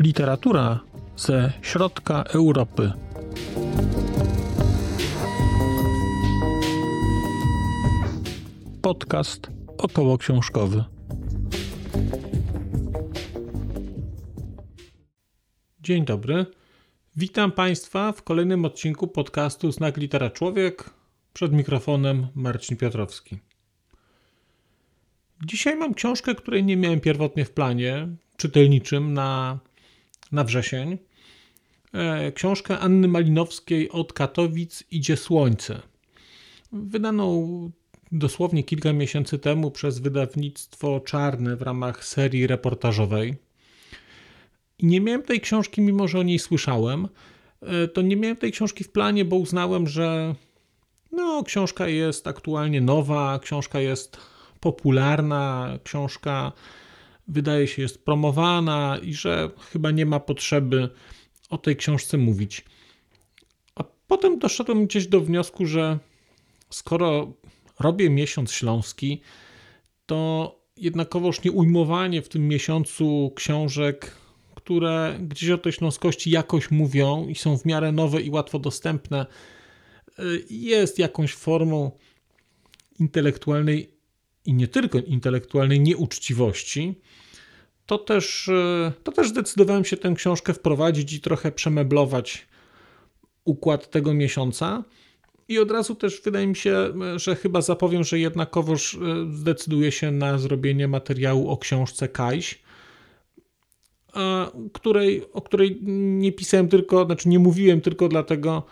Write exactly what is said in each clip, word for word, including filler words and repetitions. Literatura ze środka Europy. Podcast okołoksiążkowy. Dzień dobry. Witam Państwa w kolejnym odcinku podcastu Znak Litera Człowiek. Przed mikrofonem Marcin Piotrowski. Dzisiaj mam książkę, której nie miałem pierwotnie w planie czytelniczym na, na wrzesień. Książkę Anny Malinowskiej Od Katowic idzie słońce. Wydaną dosłownie kilka miesięcy temu przez wydawnictwo Czarne w ramach serii reportażowej. I nie miałem tej książki, mimo że o niej słyszałem, to nie miałem tej książki w planie, bo uznałem, że no, książka jest aktualnie nowa, książka jest popularna, książka wydaje się jest promowana i że chyba nie ma potrzeby o tej książce mówić. A potem doszedłem gdzieś do wniosku, że skoro robię miesiąc śląski, to jednakowoż nie ujmowanie w tym miesiącu książek, które gdzieś o tej śląskości jakoś mówią i są w miarę nowe i łatwo dostępne, jest jakąś formą intelektualnej i nie tylko intelektualnej nieuczciwości. To też, to też zdecydowałem się tę książkę wprowadzić i trochę przemeblować układ tego miesiąca. I od razu też wydaje mi się, że chyba zapowiem, że jednakowoż zdecyduję się na zrobienie materiału o książce Kajś, której, o której nie pisałem tylko, znaczy nie mówiłem tylko dlatego,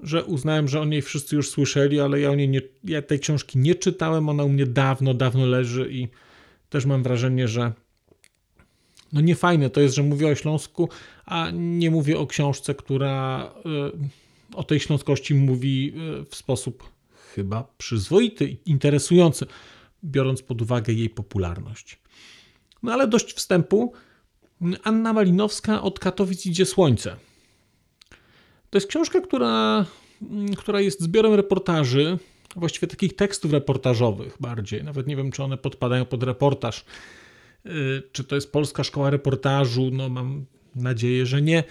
że uznałem, że o niej wszyscy już słyszeli, ale ja, o niej nie, ja tej książki nie czytałem, ona u mnie dawno, dawno leży i też mam wrażenie, że no niefajne to jest, że mówię o Śląsku, a nie mówię o książce, która y, o tej śląskości mówi y, w sposób chyba przyzwoity i interesujący, biorąc pod uwagę jej popularność. No ale dość wstępu. Anna Malinowska Od Katowic idzie słońce. To jest książka, która, która jest zbiorem reportaży, właściwie takich tekstów reportażowych bardziej. Nawet nie wiem, czy one podpadają pod reportaż. Czy to jest Polska Szkoła Reportażu? No mam nadzieję, że nie.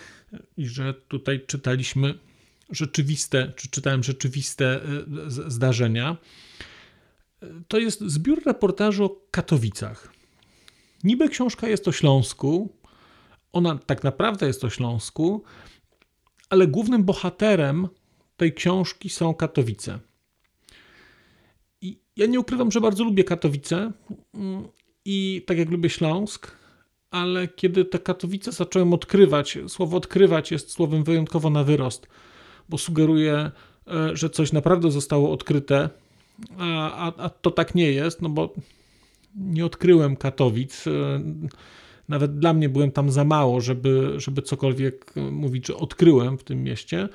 I że tutaj czytaliśmy rzeczywiste, czy czytałem rzeczywiste zdarzenia. To jest zbiór reportażu o Katowicach. Niby książka jest o Śląsku, ona tak naprawdę jest o Śląsku, ale głównym bohaterem tej książki są Katowice. I ja nie ukrywam, że bardzo lubię Katowice i tak jak lubię Śląsk, ale kiedy te Katowice zacząłem odkrywać, słowo odkrywać jest słowem wyjątkowo na wyrost, bo sugeruje, że coś naprawdę zostało odkryte, a, a, a to tak nie jest, no bo nie odkryłem Katowic. Nawet dla mnie byłem tam za mało, żeby, żeby cokolwiek mówić, że odkryłem w tym mieście.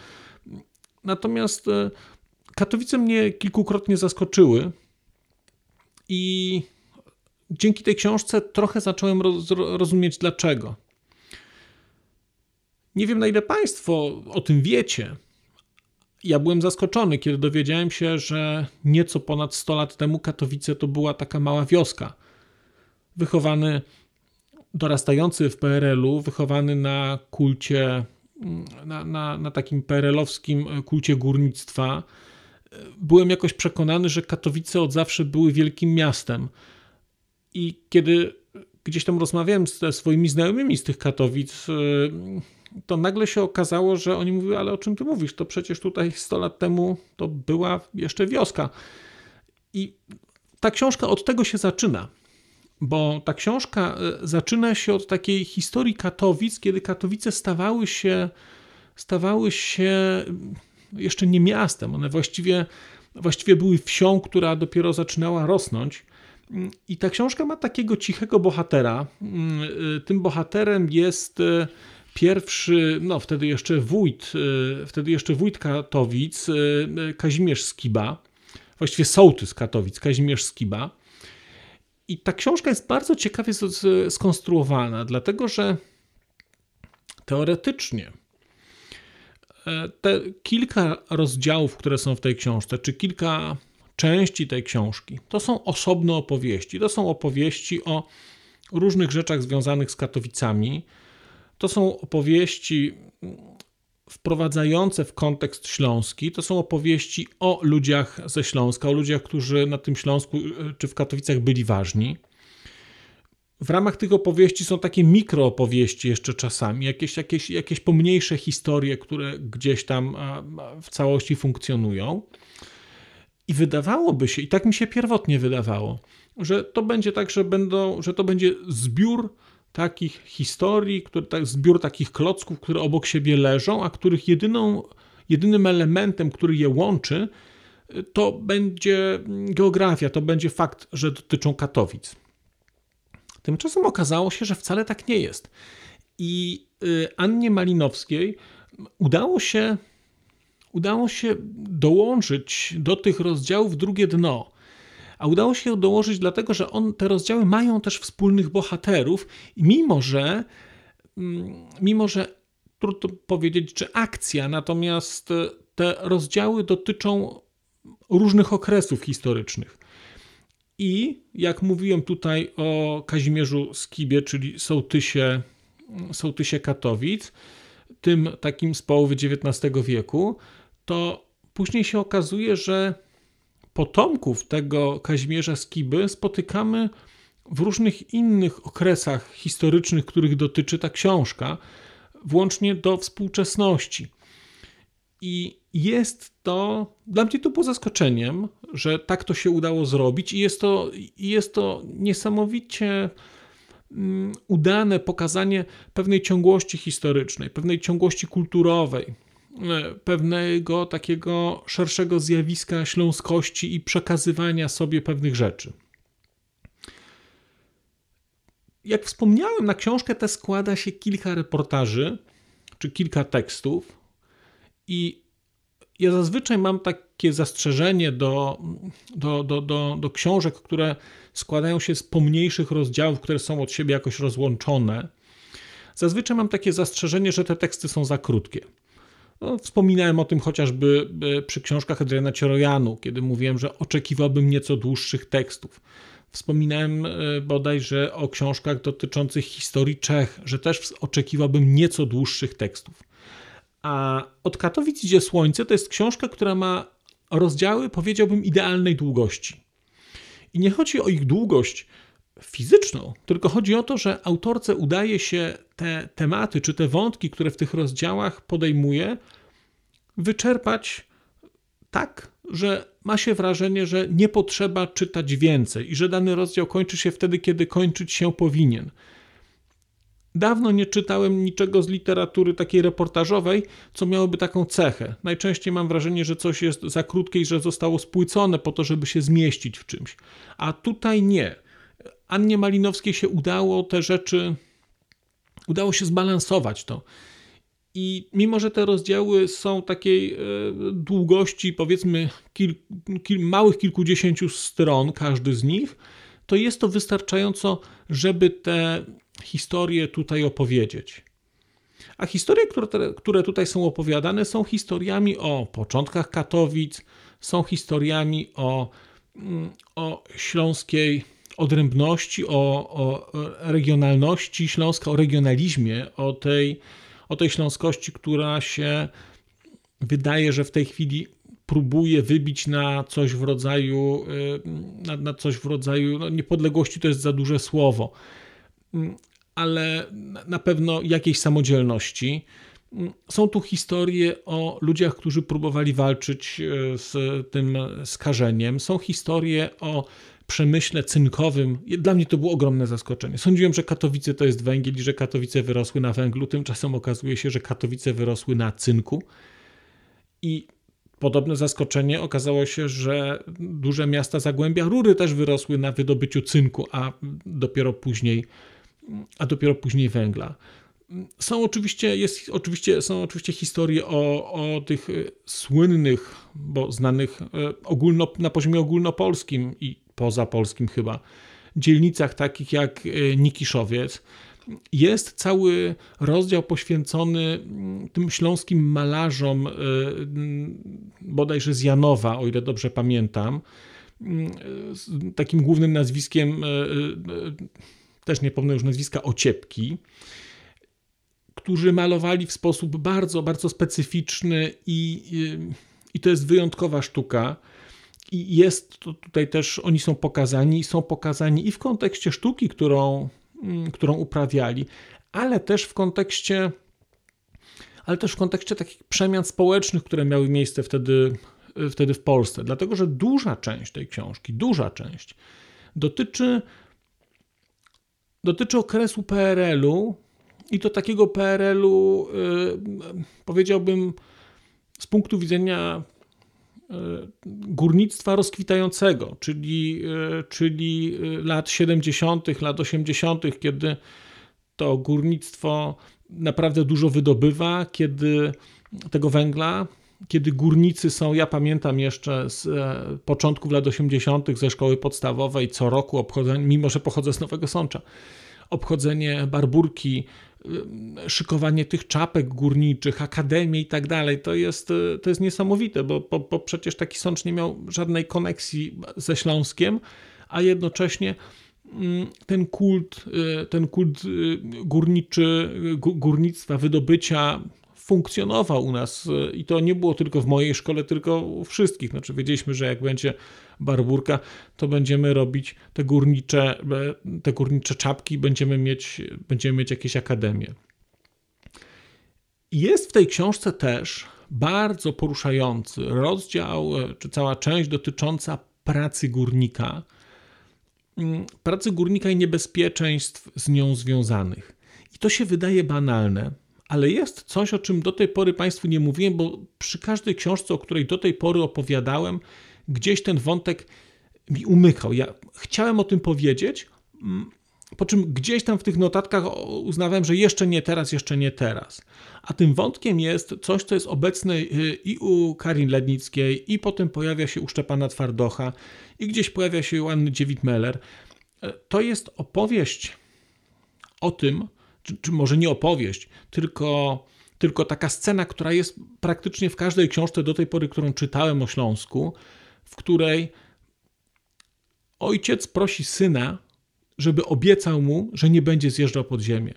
Natomiast Katowice mnie kilkukrotnie zaskoczyły i dzięki tej książce trochę zacząłem roz, rozumieć dlaczego. Nie wiem, na ile Państwo o tym wiecie. Ja byłem zaskoczony, kiedy dowiedziałem się, że nieco ponad sto lat temu Katowice to była taka mała wioska. Wychowany, dorastający w P R L u, wychowany na kulcie, na, na, na takim P R L owskim kulcie górnictwa. Byłem jakoś przekonany, że Katowice od zawsze były wielkim miastem. I kiedy gdzieś tam rozmawiałem ze swoimi znajomymi z tych Katowic, to nagle się okazało, że oni mówią, ale o czym ty mówisz? To przecież tutaj sto lat temu to była jeszcze wioska. I ta książka od tego się zaczyna, bo ta książka zaczyna się od takiej historii Katowic, kiedy Katowice stawały się, stawały się jeszcze nie miastem. One właściwie, właściwie były wsią, która dopiero zaczynała rosnąć. I ta książka ma takiego cichego bohatera. Tym bohaterem jest pierwszy, no wtedy jeszcze wójt, wtedy jeszcze wójt Katowic, Kazimierz Skiba, właściwie sołtys Katowic, Kazimierz Skiba. I ta książka jest bardzo ciekawie skonstruowana, dlatego że teoretycznie te kilka rozdziałów, które są w tej książce, czy kilka części tej książki, to są osobne opowieści. To są opowieści o różnych rzeczach związanych z Katowicami. To są opowieści wprowadzające w kontekst śląski. To są opowieści o ludziach ze Śląska, o ludziach, którzy na tym Śląsku czy w Katowicach byli ważni. W ramach tych opowieści są takie mikroopowieści jeszcze czasami, jakieś, jakieś, jakieś pomniejsze historie, które gdzieś tam w całości funkcjonują. I wydawałoby się, i tak mi się pierwotnie wydawało, że to będzie tak, że, będą, że to będzie zbiór takich historii, które, tak, zbiór takich klocków, które obok siebie leżą, a których jedyną, jedynym elementem, który je łączy, to będzie geografia, to będzie fakt, że dotyczą Katowic. Tymczasem okazało się, że wcale tak nie jest. I Annie Malinowskiej udało się, udało się dołączyć do tych rozdziałów drugie dno. A udało się dołożyć dlatego, że on, te rozdziały mają też wspólnych bohaterów. I mimo, że, mimo, że trudno powiedzieć, czy akcja, natomiast te rozdziały dotyczą różnych okresów historycznych. I jak mówiłem tutaj o Kazimierzu Skibie, czyli sołtysie, sołtysie Katowic, tym takim z połowy dziewiętnastego wieku, to później się okazuje, że potomków tego Kazimierza Skiby spotykamy w różnych innych okresach historycznych, których dotyczy ta książka, włącznie do współczesności. I jest to, dla mnie to było zaskoczeniem, że tak to się udało zrobić i jest to, jest to niesamowicie udane pokazanie pewnej ciągłości historycznej, pewnej ciągłości kulturowej, pewnego takiego szerszego zjawiska śląskości i przekazywania sobie pewnych rzeczy. Jak wspomniałem, na książkę tę składa się kilka reportaży, czy kilka tekstów i ja zazwyczaj mam takie zastrzeżenie do, do, do, do, do książek, które składają się z pomniejszych rozdziałów, które są od siebie jakoś rozłączone. Zazwyczaj mam takie zastrzeżenie, że te teksty są za krótkie. No, wspominałem o tym chociażby przy książkach Adriana Ciorojanu, kiedy mówiłem, że oczekiwałbym nieco dłuższych tekstów. Wspominałem bodajże o książkach dotyczących historii Czech, że też oczekiwałbym nieco dłuższych tekstów. A Od Katowic idzie słońce to jest książka, która ma rozdziały, powiedziałbym, idealnej długości. I nie chodzi o ich długość fizyczną, tylko chodzi o to, że autorce udaje się te tematy czy te wątki, które w tych rozdziałach podejmuje, wyczerpać tak, że ma się wrażenie, że nie potrzeba czytać więcej i że dany rozdział kończy się wtedy, kiedy kończyć się powinien. Dawno nie czytałem niczego z literatury takiej reportażowej, co miałoby taką cechę. Najczęściej mam wrażenie, że coś jest za krótkie i że zostało spłycone po to, żeby się zmieścić w czymś. A tutaj nie. Annie Malinowskiej się udało te rzeczy, udało się zbalansować to. I mimo, że te rozdziały są takiej długości, powiedzmy kil, kil, małych kilkudziesięciu stron, każdy z nich, to jest to wystarczająco, żeby te historię tutaj opowiedzieć. A historie, które, które tutaj są opowiadane, są historiami o początkach Katowic, są historiami o, o śląskiej odrębności, o, o regionalności Śląska, o regionalizmie, o tej, o tej śląskości, która się wydaje, że w tej chwili próbuje wybić na coś w rodzaju, na, na coś w rodzaju no niepodległości, to jest za duże słowo, ale na pewno jakiejś samodzielności. Są tu historie o ludziach, którzy próbowali walczyć z tym skażeniem. Są historie o przemyśle cynkowym. Dla mnie to było ogromne zaskoczenie. Sądziłem, że Katowice to jest węgiel i że Katowice wyrosły na węglu. Tymczasem okazuje się, że Katowice wyrosły na cynku. I podobne zaskoczenie okazało się, że duże miasta Zagłębia Rury też wyrosły na wydobyciu cynku, a dopiero później a dopiero później węgla. Są oczywiście, jest, oczywiście, są oczywiście historie o, o tych słynnych, bo znanych ogólno, na poziomie ogólnopolskim i pozapolskim chyba, dzielnicach takich jak Nikiszowiec. jest cały rozdział poświęcony tym śląskim malarzom, bodajże z Janowa, o ile dobrze pamiętam, takim głównym nazwiskiem, też nie pomnę już nazwiska, Ociepki, którzy malowali w sposób bardzo, bardzo specyficzny i, i to jest wyjątkowa sztuka. I jest to tutaj też, oni są pokazani, są pokazani i w kontekście sztuki, którą, którą uprawiali, ale też w kontekście, ale też w kontekście takich przemian społecznych, które miały miejsce wtedy, wtedy w Polsce. Dlatego, że duża część tej książki, duża część dotyczy, dotyczy okresu P R L-u i to takiego P R L-u, yy, powiedziałbym, z punktu widzenia górnictwa rozkwitającego, czyli, czyli lat siedemdziesiątych, lat osiemdziesiątych, kiedy to górnictwo naprawdę dużo wydobywa, kiedy tego węgla, kiedy górnicy są, ja pamiętam jeszcze z początków lat osiemdziesiątych ze szkoły podstawowej, co roku obchodzenie, mimo że pochodzę z Nowego Sącza, obchodzenie barburki, szykowanie tych czapek górniczych, akademii i tak dalej, to jest, to jest niesamowite, bo, bo, bo przecież taki Sącz nie miał żadnej koneksji ze Śląskiem, a jednocześnie ten kult, ten kult górniczy, górnictwa, wydobycia funkcjonował u nas i to nie było tylko w mojej szkole, tylko u wszystkich. Znaczy wiedzieliśmy, że jak będzie barburka, to będziemy robić te górnicze, te górnicze czapki, będziemy mieć, będziemy mieć jakieś akademie. Jest w tej książce też bardzo poruszający rozdział, czy cała część dotycząca pracy górnika, pracy górnika i niebezpieczeństw z nią związanych. I to się wydaje banalne, ale jest coś, o czym do tej pory Państwu nie mówiłem, bo przy każdej książce, o której do tej pory opowiadałem, gdzieś ten wątek mi umykał. Ja chciałem o tym powiedzieć, po czym gdzieś tam w tych notatkach uznawałem, że jeszcze nie teraz, jeszcze nie teraz. A tym wątkiem jest coś, co jest obecne i u Karin Lednickiej, i potem pojawia się u Szczepana Twardocha, i gdzieś pojawia się u Anny Dziewit-Meller. To jest opowieść o tym, Czy, czy może nie opowieść, tylko, tylko taka scena, która jest praktycznie w każdej książce do tej pory, którą czytałem o Śląsku, w której ojciec prosi syna, żeby obiecał mu, że nie będzie zjeżdżał pod ziemię.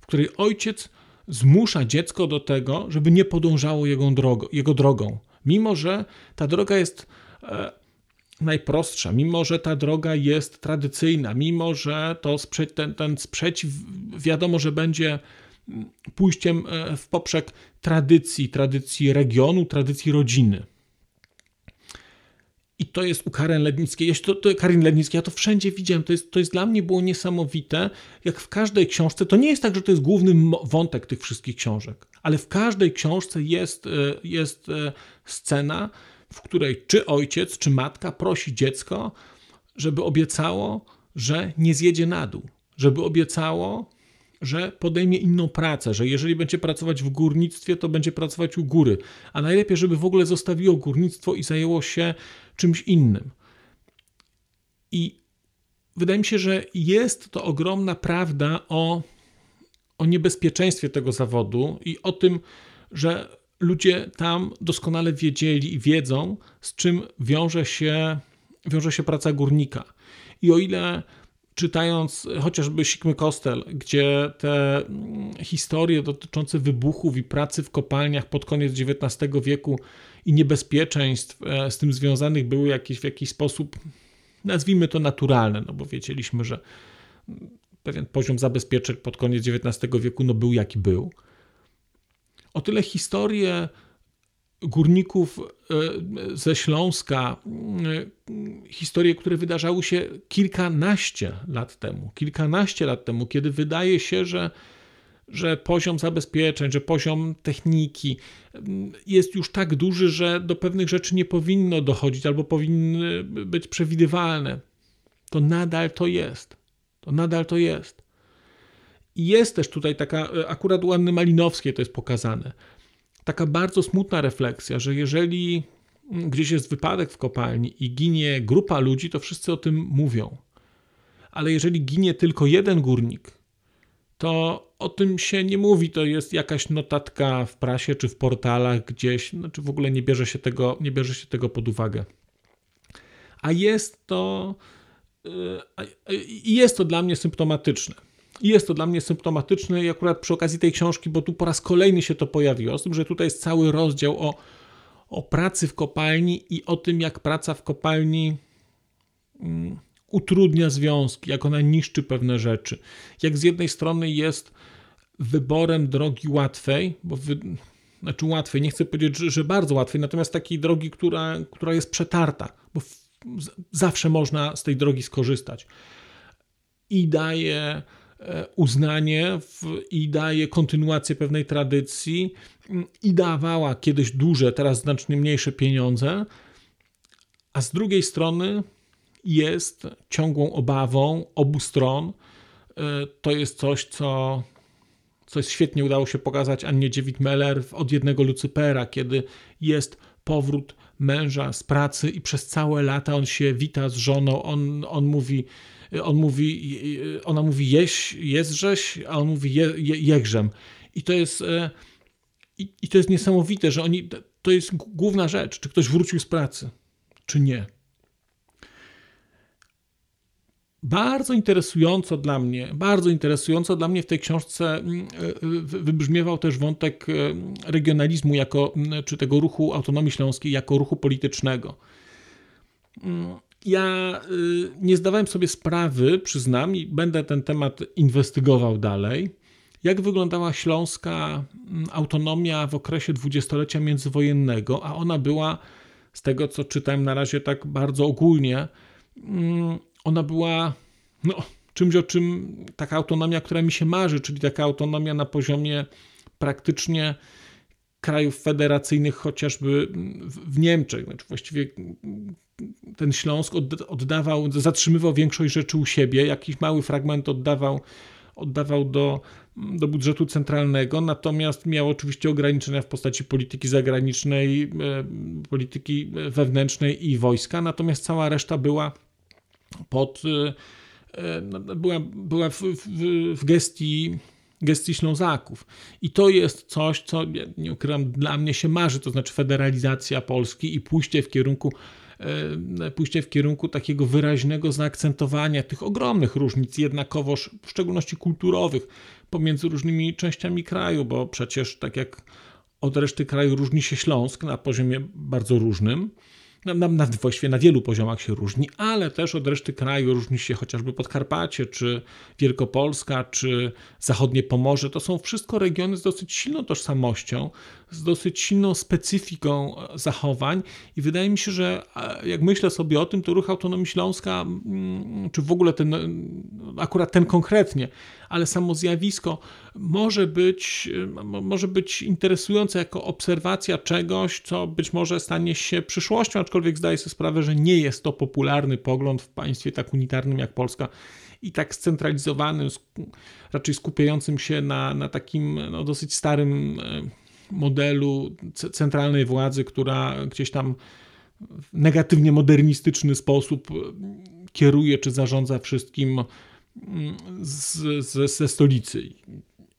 W której ojciec zmusza dziecko do tego, żeby nie podążało jego drogą, jego drogą. Mimo, że ta droga jest e, najprostsza, mimo że ta droga jest tradycyjna, mimo że to sprze- ten, ten sprzeciw wiadomo, że będzie pójściem w poprzek tradycji, tradycji regionu, tradycji rodziny. I to jest u Karin Lednickiej. Ja to, to, Karin Lednickiej, ja to wszędzie widziałem. To jest, to jest dla mnie było niesamowite, jak w każdej książce. To nie jest tak, że to jest główny wątek tych wszystkich książek, ale w każdej książce jest, jest scena, w której czy ojciec, czy matka prosi dziecko, żeby obiecało, że nie zjedzie na dół, żeby obiecało, że podejmie inną pracę, że jeżeli będzie pracować w górnictwie, to będzie pracować u góry, a najlepiej, żeby w ogóle zostawiło górnictwo i zajęło się czymś innym. I wydaje mi się, że jest to ogromna prawda o, o niebezpieczeństwie tego zawodu i o tym, że ludzie tam doskonale wiedzieli i wiedzą, z czym wiąże się, wiąże się praca górnika. I o ile czytając chociażby Sikmy Kostel, gdzie te historie dotyczące wybuchów i pracy w kopalniach pod koniec dziewiętnastego wieku i niebezpieczeństw z tym związanych były jakieś, w jakiś sposób, nazwijmy to, naturalne, no bo wiedzieliśmy, że pewien poziom zabezpieczeń pod koniec dziewiętnastego wieku no był jaki był. O tyle historie górników ze Śląska, historie, które wydarzały się kilkanaście lat temu, kilkanaście lat temu, kiedy wydaje się, że, że poziom zabezpieczeń, że poziom techniki jest już tak duży, że do pewnych rzeczy nie powinno dochodzić albo powinny być przewidywalne. To nadal to jest. To nadal to jest. I jest też tutaj taka, akurat u Anny Malinowskiej to jest pokazane, taka bardzo smutna refleksja, że jeżeli gdzieś jest wypadek w kopalni i ginie grupa ludzi, to wszyscy o tym mówią. Ale jeżeli ginie tylko jeden górnik, to o tym się nie mówi, to jest jakaś notatka w prasie czy w portalach gdzieś, znaczy w ogóle nie bierze się tego, nie bierze się tego pod uwagę. A jest to, jest to dla mnie symptomatyczne. Jest to dla mnie symptomatyczne i akurat przy okazji tej książki, bo tu po raz kolejny się to pojawiło, z tym, że tutaj jest cały rozdział o, o pracy w kopalni i o tym, jak praca w kopalni mm, utrudnia związki, jak ona niszczy pewne rzeczy. Jak z jednej strony jest wyborem drogi łatwej, bo wy... znaczy łatwej, nie chcę powiedzieć, że, że bardzo łatwej, natomiast takiej drogi, która, która jest przetarta, bo w... zawsze można z tej drogi skorzystać. I daje uznanie w... i daje kontynuację pewnej tradycji i dawała kiedyś duże, teraz znacznie mniejsze pieniądze, a z drugiej strony jest ciągłą obawą obu stron. To jest coś, co, co świetnie udało się pokazać Annie Dziewit-Meller w Od jednego Lucypera, kiedy jest powrót męża z pracy i przez całe lata on się wita z żoną, on, on, mówi, on mówi, ona mówi jeś, jest rzeź, a on mówi je, je, jegrzem. I to jest, i, i to jest niesamowite, że oni, to jest główna rzecz, czy ktoś wrócił z pracy, czy nie. Bardzo interesująco dla mnie, bardzo interesująco dla mnie w tej książce wybrzmiewał też wątek regionalizmu jako, czy tego ruchu autonomii śląskiej jako ruchu politycznego. Ja nie zdawałem sobie sprawy, przyznam, i będę ten temat inwestygował dalej, jak wyglądała śląska autonomia w okresie dwudziestolecia międzywojennego, a ona była, z tego co czytałem na razie tak bardzo ogólnie, ona była no, czymś, o czym taka autonomia, która mi się marzy, czyli taka autonomia na poziomie praktycznie krajów federacyjnych, chociażby w Niemczech. Znaczy właściwie ten Śląsk oddawał, zatrzymywał większość rzeczy u siebie, jakiś mały fragment oddawał, oddawał do, do budżetu centralnego, natomiast miał oczywiście ograniczenia w postaci polityki zagranicznej, polityki wewnętrznej i wojska, natomiast cała reszta była Pod, była, była w, w, w gestii, gestii Ślązaków. I to jest coś, co, nie ukrywam, dla mnie się marzy, to znaczy federalizacja Polski i pójście w kierunku, pójście w kierunku takiego wyraźnego zaakcentowania tych ogromnych różnic, jednakowoż w szczególności kulturowych, pomiędzy różnymi częściami kraju, bo przecież tak jak od reszty kraju różni się Śląsk na poziomie bardzo różnym, Na, na, na, właściwie na wielu poziomach się różni, ale też od reszty kraju różni się chociażby Podkarpacie, czy Wielkopolska, czy Zachodnie Pomorze. To są wszystko regiony z dosyć silną tożsamością, z dosyć silną specyfiką zachowań i wydaje mi się, że jak myślę sobie o tym, to ruch autonomii Śląska, czy w ogóle ten, akurat ten konkretnie, ale samo zjawisko może być, może być interesujące jako obserwacja czegoś, co być może stanie się przyszłością, aczkolwiek zdaję sobie sprawę, że nie jest to popularny pogląd w państwie tak unitarnym jak Polska i tak scentralizowanym, raczej skupiającym się na, na takim no, dosyć starym modelu centralnej władzy, która gdzieś tam w negatywnie modernistyczny sposób kieruje czy zarządza wszystkim z, z, ze stolicy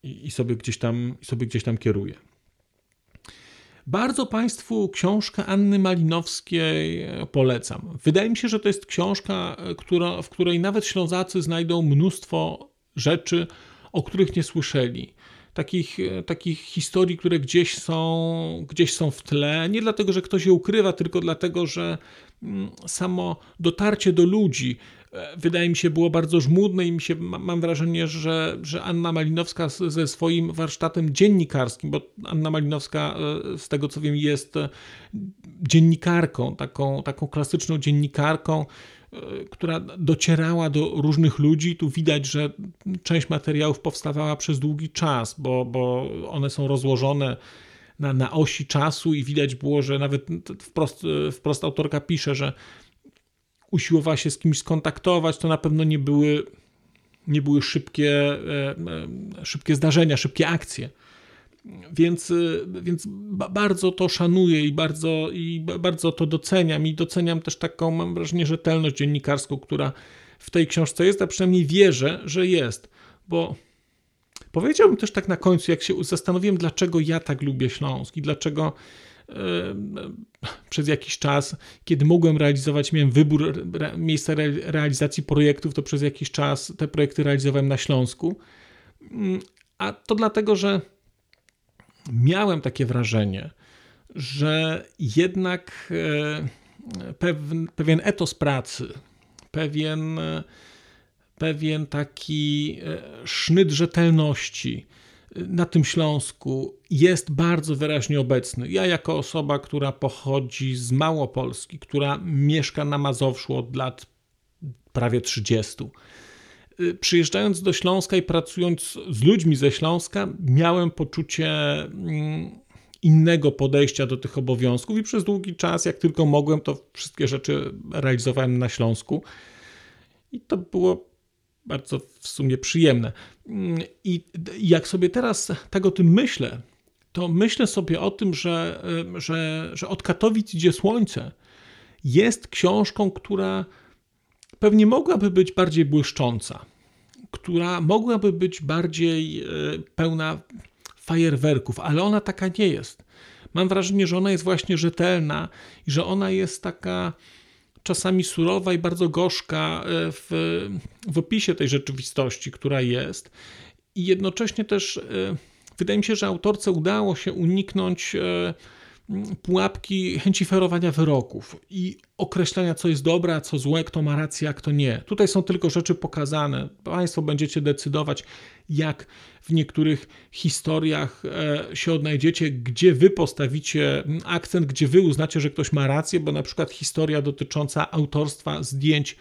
i, i, sobie gdzieś tam, i sobie gdzieś tam kieruje. Bardzo Państwu książkę Anny Malinowskiej polecam. Wydaje mi się, że to jest książka, która, w której nawet Ślązacy znajdą mnóstwo rzeczy, o których nie słyszeli. Takich, takich historii, które gdzieś są, gdzieś są w tle. Nie dlatego, że ktoś je ukrywa, tylko dlatego, że samo dotarcie do ludzi, wydaje mi się, było bardzo żmudne i mi się, mam wrażenie, że, że Anna Malinowska ze swoim warsztatem dziennikarskim, bo Anna Malinowska, z tego co wiem, jest dziennikarką, taką, taką klasyczną dziennikarką, która docierała do różnych ludzi. Tu widać, że część materiałów powstawała przez długi czas, bo, bo one są rozłożone na, na osi czasu i widać było, że nawet wprost, wprost autorka pisze, że usiłowała się z kimś skontaktować, to na pewno nie były, nie były szybkie, szybkie zdarzenia, szybkie akcje. Więc, więc bardzo to szanuję i bardzo, i bardzo to doceniam i doceniam też taką, mam wrażenie, rzetelność dziennikarską, która w tej książce jest, a przynajmniej wierzę, że jest, bo Powiedziałbym też tak na końcu, jak się zastanowiłem, dlaczego ja tak lubię Śląsk i dlaczego yy, przez jakiś czas, kiedy mogłem realizować, miałem wybór re, miejsca re, realizacji projektów, to przez jakiś czas te projekty realizowałem na Śląsku. Yy, a to dlatego, że miałem takie wrażenie, że jednak yy, pewien, pewien etos pracy, pewien... Yy, pewien taki sznyt rzetelności na tym Śląsku jest bardzo wyraźnie obecny. Ja jako osoba, która pochodzi z Małopolski, która mieszka na Mazowszu od lat prawie trzydziestu, przyjeżdżając do Śląska i pracując z ludźmi ze Śląska, miałem poczucie innego podejścia do tych obowiązków i przez długi czas, jak tylko mogłem, to wszystkie rzeczy realizowałem na Śląsku. I to było bardzo w sumie przyjemne. I jak sobie teraz tak o tym myślę, to myślę sobie o tym, że, że, że Od Katowic idzie słońce jest książką, która pewnie mogłaby być bardziej błyszcząca, która mogłaby być bardziej pełna fajerwerków, ale ona taka nie jest. Mam wrażenie, że ona jest właśnie rzetelna i że ona jest taka czasami surowa i bardzo gorzka w, w opisie tej rzeczywistości, która jest. I jednocześnie też wydaje mi się, że autorce udało się uniknąć pułapki chęci ferowania wyroków i określania, co jest dobre, a co złe, kto ma rację, a kto nie. Tutaj są tylko rzeczy pokazane. Państwo będziecie decydować, jak w niektórych historiach się odnajdziecie, gdzie wy postawicie akcent, gdzie wy uznacie, że ktoś ma rację, bo na przykład historia dotycząca autorstwa zdjęć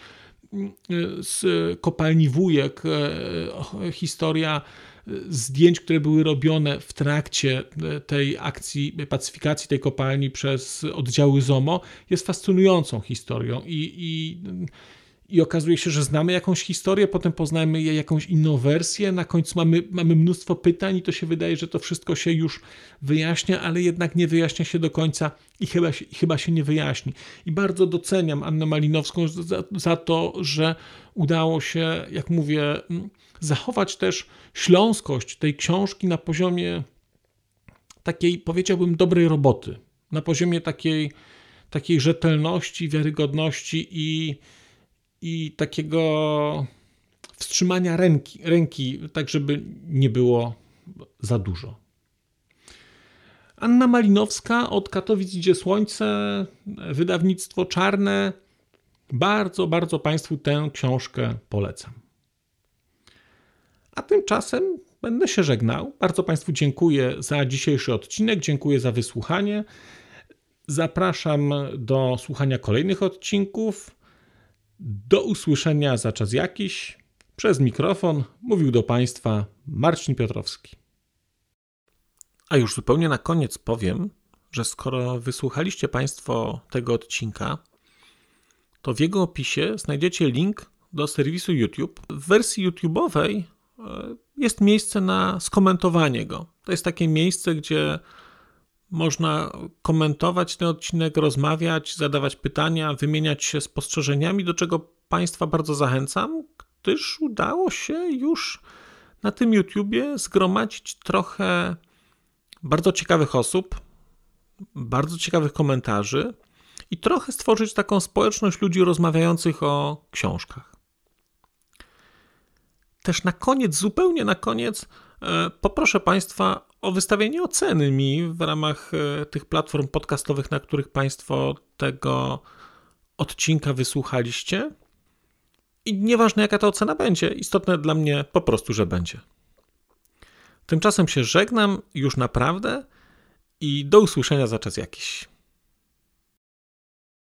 z kopalni Wujek, historia zdjęć, które były robione w trakcie tej akcji pacyfikacji tej kopalni przez oddziały ZOMO, jest fascynującą historią i, i, i okazuje się, że znamy jakąś historię, potem poznajemy jej jakąś inną wersję, na końcu mamy, mamy mnóstwo pytań i to się wydaje, że to wszystko się już wyjaśnia, ale jednak nie wyjaśnia się do końca i chyba, i chyba się nie wyjaśni. I bardzo doceniam Annę Malinowską za, za to, że udało się, jak mówię, zachować też śląskość tej książki na poziomie takiej, powiedziałbym, dobrej roboty. Na poziomie takiej, takiej rzetelności, wiarygodności i, i takiego wstrzymania ręki, ręki, tak żeby nie było za dużo. Anna Malinowska, Od Katowic idzie słońce, wydawnictwo Czarne. Bardzo, bardzo Państwu tę książkę polecam. A tymczasem będę się żegnał. Bardzo Państwu dziękuję za dzisiejszy odcinek, dziękuję za wysłuchanie. Zapraszam do słuchania kolejnych odcinków. Do usłyszenia za czas jakiś. Przez mikrofon mówił do Państwa Marcin Piotrowski. A już zupełnie na koniec powiem, że skoro wysłuchaliście Państwo tego odcinka, to w jego opisie znajdziecie link do serwisu YouTube. W wersji YouTube'owej jest miejsce na skomentowanie go. To jest takie miejsce, gdzie można komentować ten odcinek, rozmawiać, zadawać pytania, wymieniać się spostrzeżeniami, do czego Państwa bardzo zachęcam, gdyż udało się już na tym YouTubie zgromadzić trochę bardzo ciekawych osób, bardzo ciekawych komentarzy i trochę stworzyć taką społeczność ludzi rozmawiających o książkach. Też na koniec, zupełnie na koniec, poproszę Państwa o wystawienie oceny mi w ramach tych platform podcastowych, na których Państwo tego odcinka wysłuchaliście. I nieważne, jaka ta ocena będzie, istotne dla mnie po prostu, że będzie. Tymczasem się żegnam już naprawdę i do usłyszenia za czas jakiś.